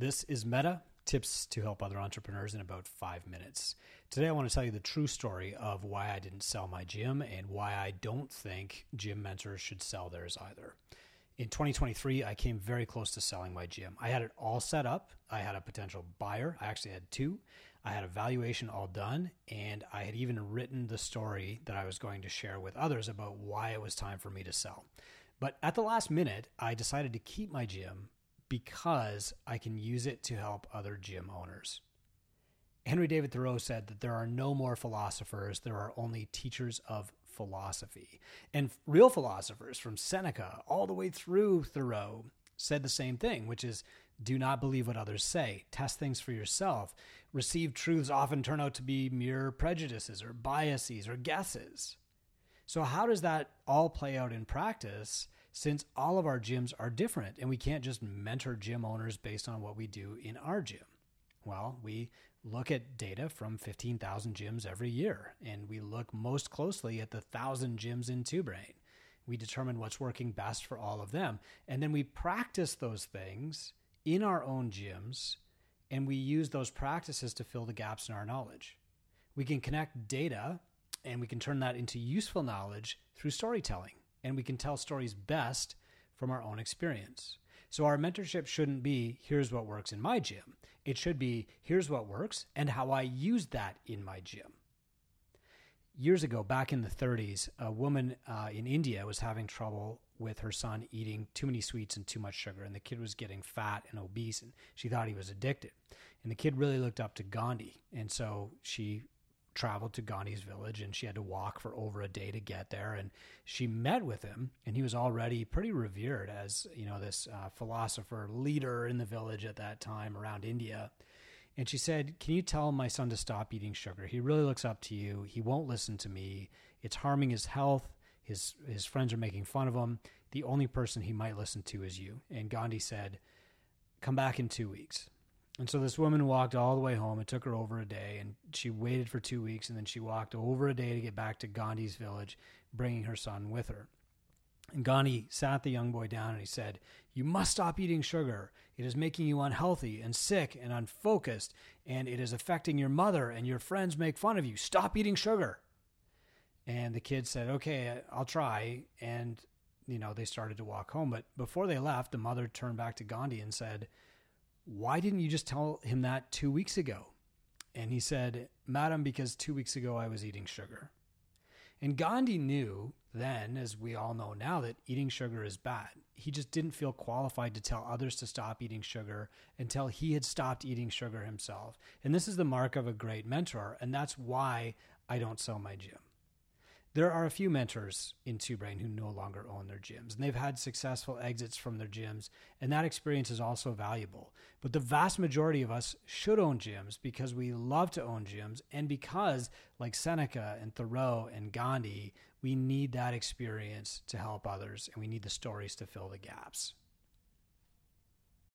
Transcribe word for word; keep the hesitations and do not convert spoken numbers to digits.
This is Meta, tips to help other entrepreneurs in about five minutes. Today I want to tell you the true story of why I didn't sell my gym and why I don't think gym mentors should sell theirs either. In twenty twenty-three, I came very close to selling my gym. I had it all set up. I had a potential buyer. I actually had two. I had a valuation all done, and I had even written the story that I was going to share with others about why it was time for me to sell. But at the last minute, I decided to keep my gym because I can use it to help other gym owners. Henry David Thoreau said that there are no more philosophers, there are only teachers of philosophy. And real philosophers from Seneca all the way through Thoreau said the same thing, which is do not believe what others say, test things for yourself. Received truths often turn out to be mere prejudices or biases or guesses. So how does that all play out in practice? Since all of our gyms are different and we can't just mentor gym owners based on what we do in our gym. Well, we look at data from fifteen thousand gyms every year, and we look most closely at the one thousand gyms in Two Brain. We determine what's working best for all of them, and then we practice those things in our own gyms, and we use those practices to fill the gaps in our knowledge. We can connect data, and we can turn that into useful knowledge through storytelling. And we can tell stories best from our own experience. So our mentorship shouldn't be, here's what works in my gym. It should be, here's what works and how I use that in my gym. Years ago, back in the thirties, a woman uh, in India was having trouble with her son eating too many sweets and too much sugar. And the kid was getting fat and obese, and she thought he was addicted. And the kid really looked up to Gandhi. And so she traveled to Gandhi's village, and she had to walk for over a day to get there. And she met with him, and he was already pretty revered as, you know, this uh, philosopher leader in the village at that time around India. And she said, can you tell my son to stop eating sugar? He really looks up to you. He won't listen to me. It's harming his health. His, his friends are making fun of him. The only person he might listen to is you. And Gandhi said, come back in two weeks. And so this woman walked all the way home. It took her over a day, and she waited for two weeks, and then she walked over a day to get back to Gandhi's village, bringing her son with her. And Gandhi sat the young boy down, and he said, you must stop eating sugar. It is making you unhealthy and sick and unfocused, and it is affecting your mother, and your friends make fun of you. Stop eating sugar. And the kid said, okay, I'll try. And, you know, they started to walk home. But before they left, the mother turned back to Gandhi and said, why didn't you just tell him that two weeks ago? And he said, Madam, because two weeks ago I was eating sugar. And Gandhi knew then, as we all know now, that eating sugar is bad. He just didn't feel qualified to tell others to stop eating sugar until he had stopped eating sugar himself. And this is the mark of a great mentor, and that's why I don't sell my gym. There are a few mentors in Two Brain who no longer own their gyms, and they've had successful exits from their gyms, and that experience is also valuable. But the vast majority of us should own gyms because we love to own gyms, and because, like Seneca and Thoreau and Gandhi, we need that experience to help others, and we need the stories to fill the gaps.